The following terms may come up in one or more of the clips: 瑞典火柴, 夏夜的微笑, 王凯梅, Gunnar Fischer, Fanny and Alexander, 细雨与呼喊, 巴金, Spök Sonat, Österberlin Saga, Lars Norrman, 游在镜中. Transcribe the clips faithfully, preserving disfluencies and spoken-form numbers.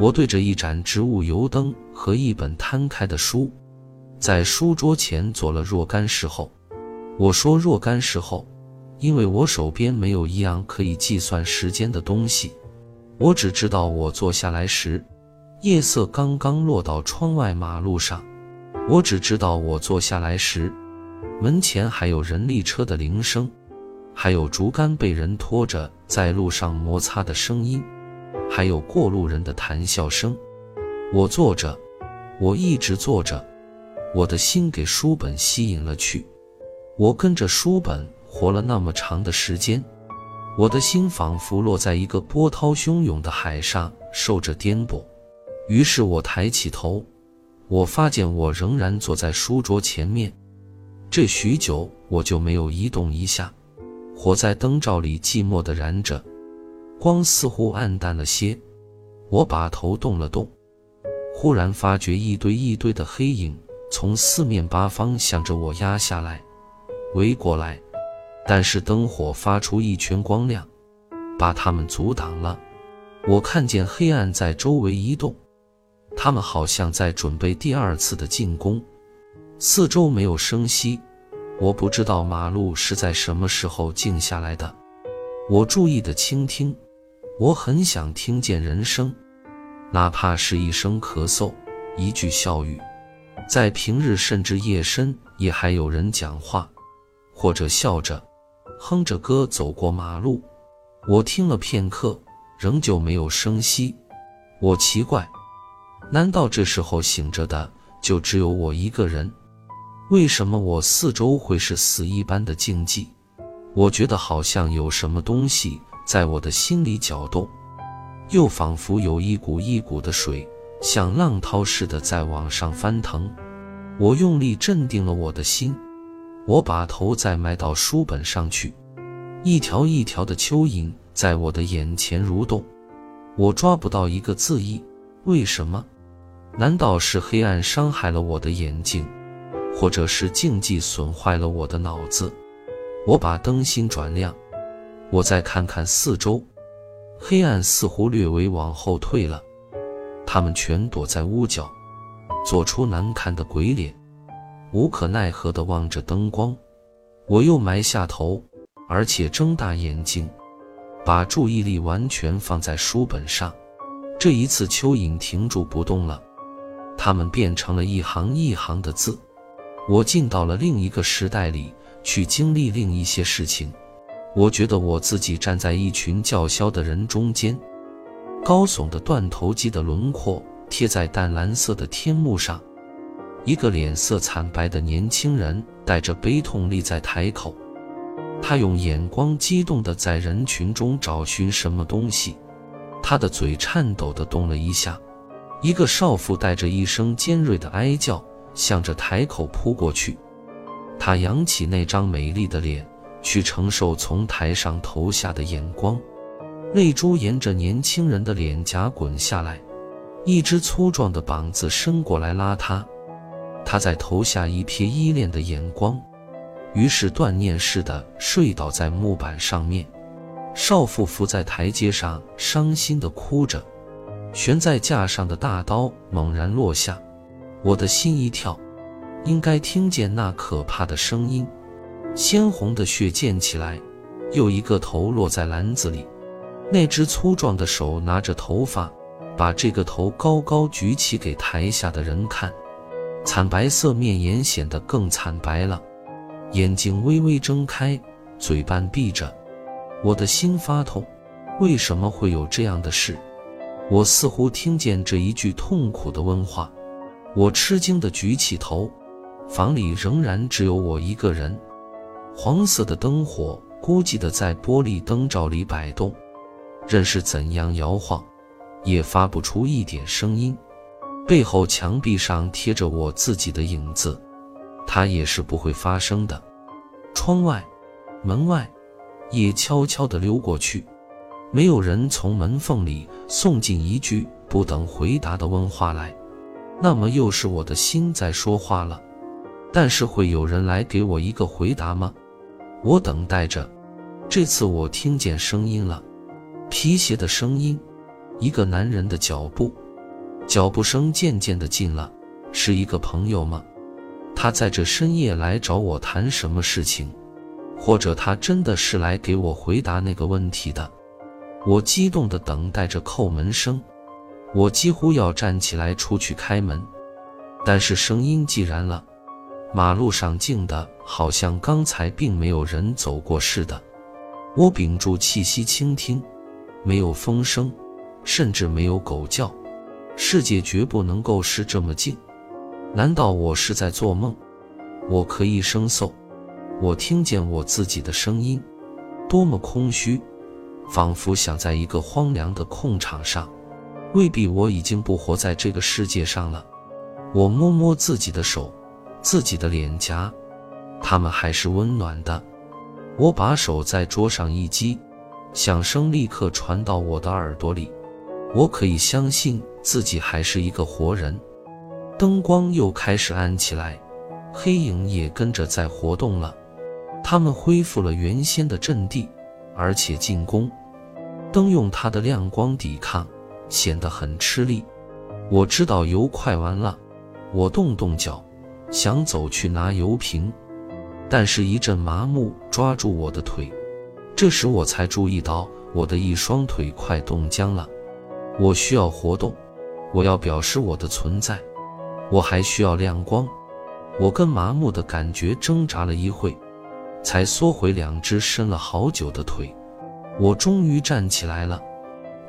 我对着一盏植物油灯和一本摊开的书，在书桌前坐了若干时后。我说若干时后，因为我手边没有一样可以计算时间的东西。我只知道我坐下来时，夜色刚刚落到窗外马路上。我只知道我坐下来时，门前还有人力车的铃声，还有竹竿被人拖着在路上摩擦的声音，还有过路人的谈笑声。我坐着，我一直坐着，我的心给书本吸引了去。我跟着书本活了那么长的时间，我的心仿佛落在一个波涛汹涌的海上，受着颠簸。于是我抬起头，我发现我仍然坐在书桌前面。这许久我就没有移动一下，火在灯罩里寂寞地燃着，光似乎暗淡了些。我把头动了动，忽然发觉一堆一堆的黑影从四面八方向着我压下来，围过来，但是灯火发出一圈光亮，把它们阻挡了。我看见黑暗在周围移动，它们好像在准备第二次的进攻。四周没有声息，我不知道马路是在什么时候静下来的。我注意地倾听，我很想听见人声，哪怕是一声咳嗽，一句笑语。在平日甚至夜深也还有人讲话，或者笑着哼着歌走过马路。我听了片刻，仍旧没有声息。我奇怪，难道这时候醒着的就只有我一个人？为什么我四周会是死一般的静寂？我觉得好像有什么东西在我的心里搅动，又仿佛有一股一股的水像浪涛似的在往上翻腾。我用力镇定了我的心，我把头再埋到书本上去。一条一条的蚯蚓在我的眼前蠕动，我抓不到一个字意。为什么？难道是黑暗伤害了我的眼睛，或者是静寂损坏了我的脑子？我把灯芯转亮，我再看看四周，黑暗似乎略微往后退了，他们全躲在屋角，做出难看的鬼脸，无可奈何地望着灯光。我又埋下头，而且睁大眼睛，把注意力完全放在书本上。这一次蚯蚓停住不动了，它们变成了一行一行的字。我进到了另一个时代里，去经历另一些事情。我觉得我自己站在一群叫嚣的人中间，高耸的断头鸡的轮廓贴在淡蓝色的天幕上，一个脸色惨白的年轻人带着悲痛立在台口，他用眼光激动地在人群中找寻什么东西，他的嘴颤抖地动了一下。一个少妇带着一声尖锐的哀叫向着台口扑过去，她扬起那张美丽的脸去承受从台上投下的眼光，泪珠沿着年轻人的脸颊滚下来，一只粗壮的膀子伸过来拉他，他在投下一瞥依恋的眼光，于是断念似的睡倒在木板上面。少妇伏在台阶上伤心地哭着，悬在架上的大刀猛然落下，我的心一跳，应该听见那可怕的声音。鲜红的血溅起来，又一个头落在篮子里，那只粗壮的手拿着头发，把这个头高高举起给台下的人看，惨白色面颜显得更惨白了，眼睛微微睁开，嘴半闭着。我的心发痛，为什么会有这样的事？我似乎听见这一句痛苦的问话。我吃惊地举起头，房里仍然只有我一个人。黄色的灯火孤寂地在玻璃灯罩里摆动，任是怎样摇晃，也发不出一点声音。背后墙壁上贴着我自己的影子，它也是不会发声的。窗外，门外，夜悄悄地溜过去，没有人从门缝里送进一句不等回答的问话来。那么又是我的心在说话了，但是会有人来给我一个回答吗？我等待着。这次我听见声音了，皮鞋的声音，一个男人的脚步，脚步声渐渐的近了，是一个朋友吗？他在这深夜来找我谈什么事情？或者他真的是来给我回答那个问题的？我激动地等待着叩门声，我几乎要站起来出去开门，但是声音寂然了，马路上静的好像刚才并没有人走过似的。我屏住气息倾听，没有风声，甚至没有狗叫，世界绝不能够是这么静。难道我是在做梦？我咳一声嗽，我听见我自己的声音，多么空虚，仿佛想在一个荒凉的空场上。未必我已经不活在这个世界上了。我摸摸自己的手，自己的脸颊，它们还是温暖的。我把手在桌上一击，响声立刻传到我的耳朵里。我可以相信自己还是一个活人。灯光又开始暗起来，黑影也跟着在活动了。它们恢复了原先的阵地，而且进攻。灯用它的亮光抵抗，显得很吃力。我知道油快完了，我动动脚，想走去拿油瓶。但是一阵麻木抓住我的腿，这时我才注意到我的一双腿快冻僵了。我需要活动，我要表示我的存在，我还需要亮光。我跟麻木的感觉挣扎了一会，才缩回两只伸了好久的腿。我终于站起来了，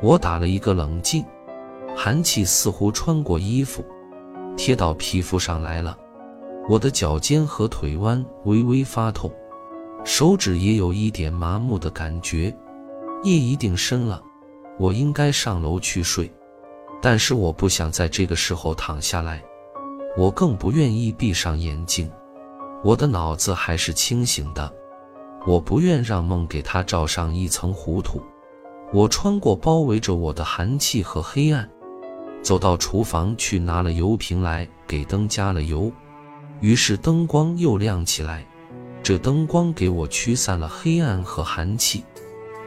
我打了一个冷噤，寒气似乎穿过衣服，贴到皮肤上来了。我的脚尖和腿弯微微发痛，手指也有一点麻木的感觉。夜一定深了，我应该上楼去睡，但是我不想在这个时候躺下来，我更不愿意闭上眼睛。我的脑子还是清醒的，我不愿让梦给它罩上一层糊涂。我穿过包围着我的寒气和黑暗，走到厨房去拿了油瓶来，给灯加了油。于是灯光又亮起来，这灯光给我驱散了黑暗和寒气。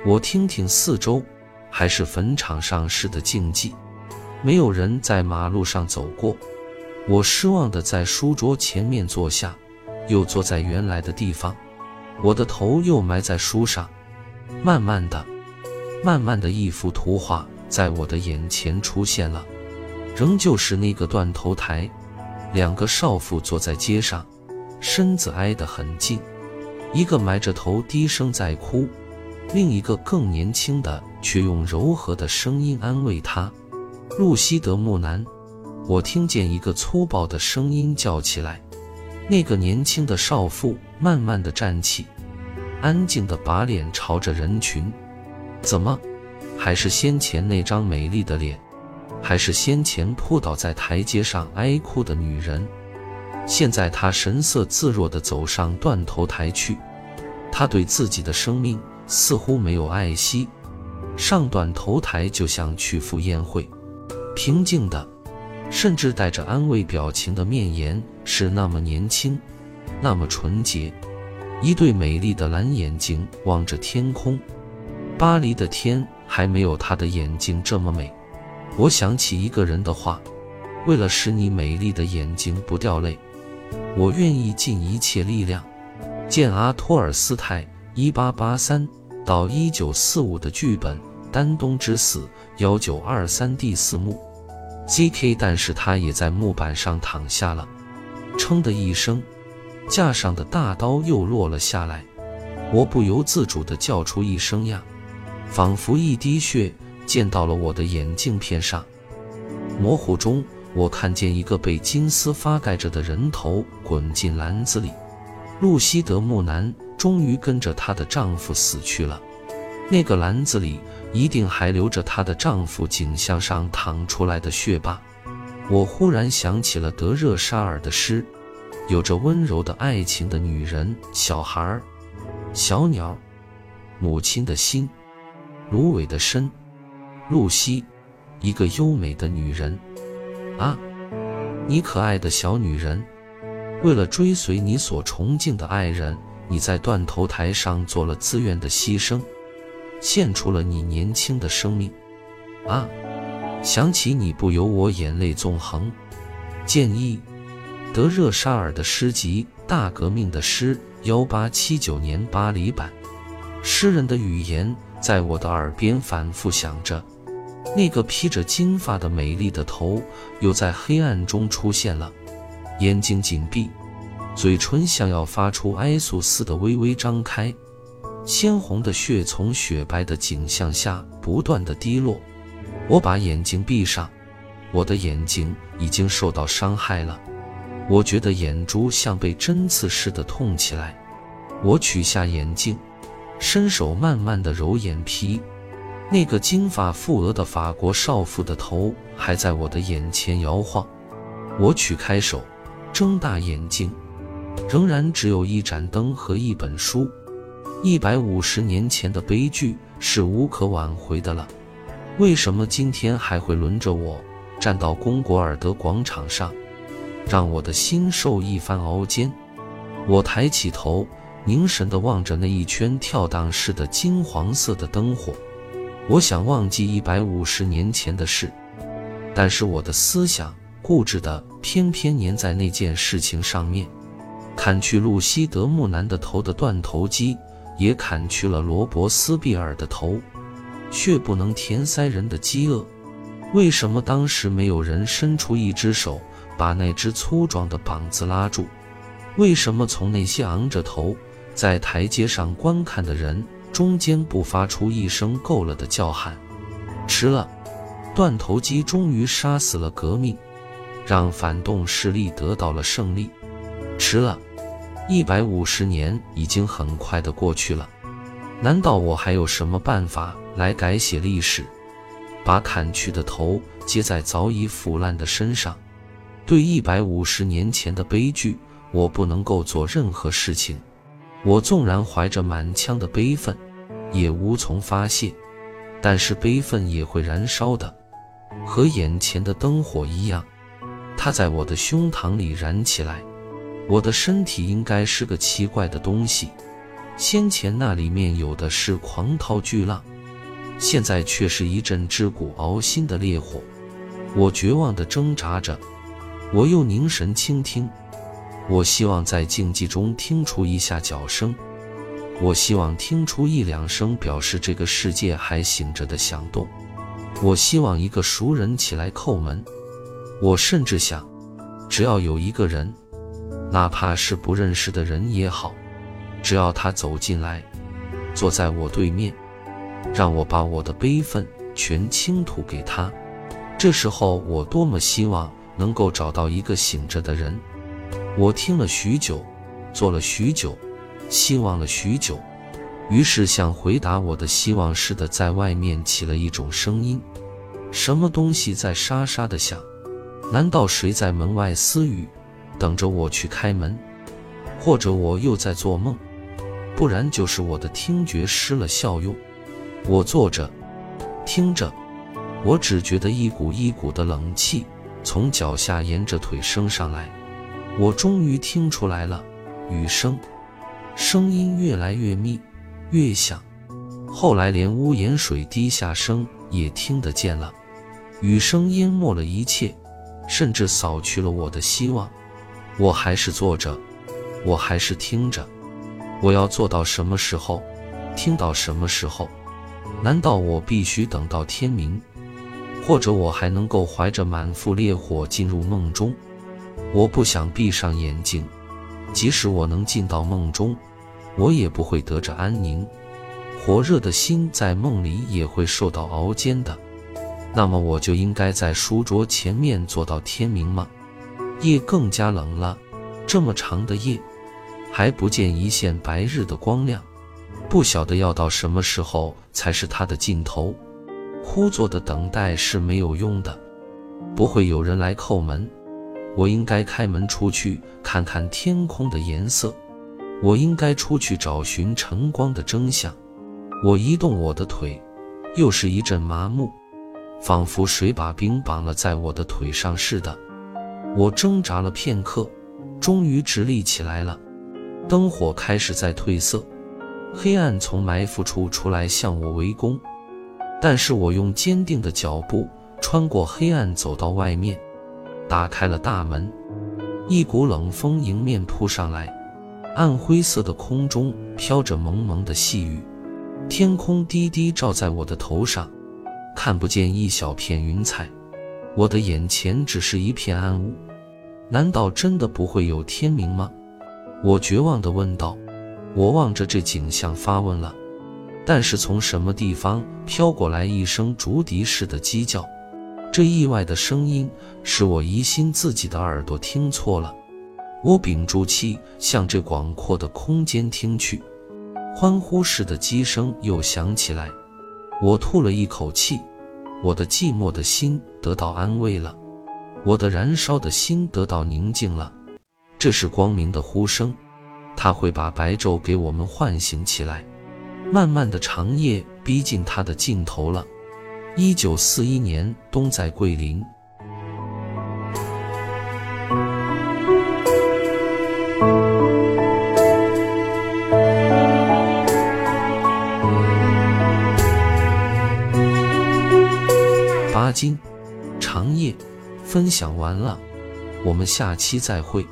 我听听四周，还是坟场上似的静寂，没有人在马路上走过。我失望地在书桌前面坐下，又坐在原来的地方，我的头又埋在书上。慢慢的慢慢的一幅图画在我的眼前出现了，仍旧是那个断头台，两个少妇坐在街上，身子挨得很近，一个埋着头低声在哭，另一个更年轻的却用柔和的声音安慰她。路西德·木南。我听见一个粗暴的声音叫起来，那个年轻的少妇慢慢地站起，安静地把脸朝着人群。怎么？还是先前那张美丽的脸，还是先前扑倒在台阶上哀哭的女人。现在她神色自若地走上断头台去，她对自己的生命似乎没有爱惜。上断头台就像去赴宴会，平静的，甚至带着安慰表情的面颜是那么年轻，那么纯洁。一对美丽的蓝眼睛望着天空，巴黎的天还没有她的眼睛这么美。我想起一个人的话，为了使你美丽的眼睛不掉泪，我愿意尽一切力量。见阿托尔斯泰 一八八三到一九四五 的剧本《丹东之死》一九二三第四幕。 Z K 但是他也在木板上躺下了，噌的一声，架上的大刀又落了下来。我不由自主地叫出一声呀，仿佛一滴血溅到了我的眼镜片上。模糊中我看见一个被金丝发盖着的人头滚进篮子里。路西德·木南终于跟着她的丈夫死去了。那个篮子里一定还留着她的丈夫颈项上淌出来的血疤。我忽然想起了德热沙尔的诗，有着温柔的爱情的女人，小孩，小鸟，母亲的心，芦苇的身，露西，一个优美的女人啊，你可爱的小女人，为了追随你所崇敬的爱人，你在断头台上做了自愿的牺牲，献出了你年轻的生命啊。想起你不由我眼泪纵横。建议德热沙尔的诗集《大革命的诗》一八七九年巴黎版。诗人的语言在我的耳边反复响着，那个披着金发的美丽的头又在黑暗中出现了，眼睛紧闭，嘴唇像要发出哀诉似的微微张开，鲜红的血从雪白的景象下不断的滴落。我把眼睛闭上，我的眼睛已经受到伤害了，我觉得眼珠像被针刺似的痛起来。我取下眼镜，伸手慢慢地揉眼皮，那个金发覆额的法国少妇的头还在我的眼前摇晃。我取开手，睁大眼睛，仍然只有一盏灯和一本书。一百五十年前的悲剧是无可挽回的了，为什么今天还会轮着我站到龚古尔德广场上，让我的心受一番熬煎？我抬起头，凝神地望着那一圈跳荡似的金黄色的灯火，我想忘记一百五十年前的事，但是我的思想固执地偏偏粘在那件事情上面。砍去露西·德穆南的头的断头机，也砍去了罗伯斯庇尔的头，却不能填塞人的饥饿。为什么当时没有人伸出一只手把那只粗壮的膀子拉住？为什么从那些昂着头在台阶上观看的人中间不发出一声够了的叫喊？迟了，断头机终于杀死了革命，让反动势力得到了胜利。迟了，一百五十年已经很快的过去了，难道我还有什么办法来改写历史？把砍去的头接在早已腐烂的身上。对一百五十年前的悲剧，我不能够做任何事情。我纵然怀着满腔的悲愤，也无从发泄，但是悲愤也会燃烧的，和眼前的灯火一样，它在我的胸膛里燃起来。我的身体应该是个奇怪的东西，先前那里面有的是狂涛巨浪，现在却是一阵炙骨熬心的烈火。我绝望地挣扎着，我又凝神倾听，我希望在静寂中听出一下脚声，我希望听出一两声表示这个世界还醒着的响动，我希望一个熟人起来叩门，我甚至想，只要有一个人，哪怕是不认识的人也好，只要他走进来，坐在我对面，让我把我的悲愤全倾吐给他。这时候我多么希望能够找到一个醒着的人。我听了许久，做了许久，希望了许久，于是像回答我的希望似的，在外面起了一种声音，什么东西在沙沙的响，难道谁在门外私语，等着我去开门？或者我又在做梦，不然就是我的听觉失了效用。我坐着听着，我只觉得一股一股的冷气从脚下沿着腿升上来。我终于听出来了，雨声，声音越来越密，越响，后来连屋檐水滴下声也听得见了。雨声淹没了一切，甚至扫去了我的希望。我还是坐着，我还是听着，我要坐到什么时候，听到什么时候？难道我必须等到天明？或者我还能够怀着满腹烈火进入梦中？我不想闭上眼睛，即使我能进到梦中，我也不会得着安宁，火热的心在梦里也会受到熬煎的。那么我就应该在书桌前面坐到天明吗？夜更加冷了，这么长的夜，还不见一线白日的光亮，不晓得要到什么时候才是它的尽头。枯坐的等待是没有用的，不会有人来叩门。我应该开门出去看看天空的颜色，我应该出去找寻晨光的真相。我移动我的腿，又是一阵麻木，仿佛谁把冰绑了在我的腿上似的。我挣扎了片刻，终于直立起来了。灯火开始在褪色，黑暗从埋伏处出来向我围攻，但是我用坚定的脚步穿过黑暗走到外面，打开了大门，一股冷风迎面扑上来，暗灰色的空中飘着蒙蒙的细雨，天空低低照在我的头上，看不见一小片云彩，我的眼前只是一片暗雾。难道真的不会有天明吗？我绝望地问道。我望着这景象发问了，但是从什么地方飘过来一声竹笛似的鸡叫，这意外的声音使我疑心自己的耳朵听错了。我屏住气向这广阔的空间听去，欢呼似的鸡声又响起来，我吐了一口气，我的寂寞的心得到安慰了，我的燃烧的心得到宁静了。这是光明的呼声，它会把白昼给我们唤醒起来。漫漫的长夜逼近它的尽头了。一九四一年冬，在桂林。巴金，长夜分享完了，我们下期再会。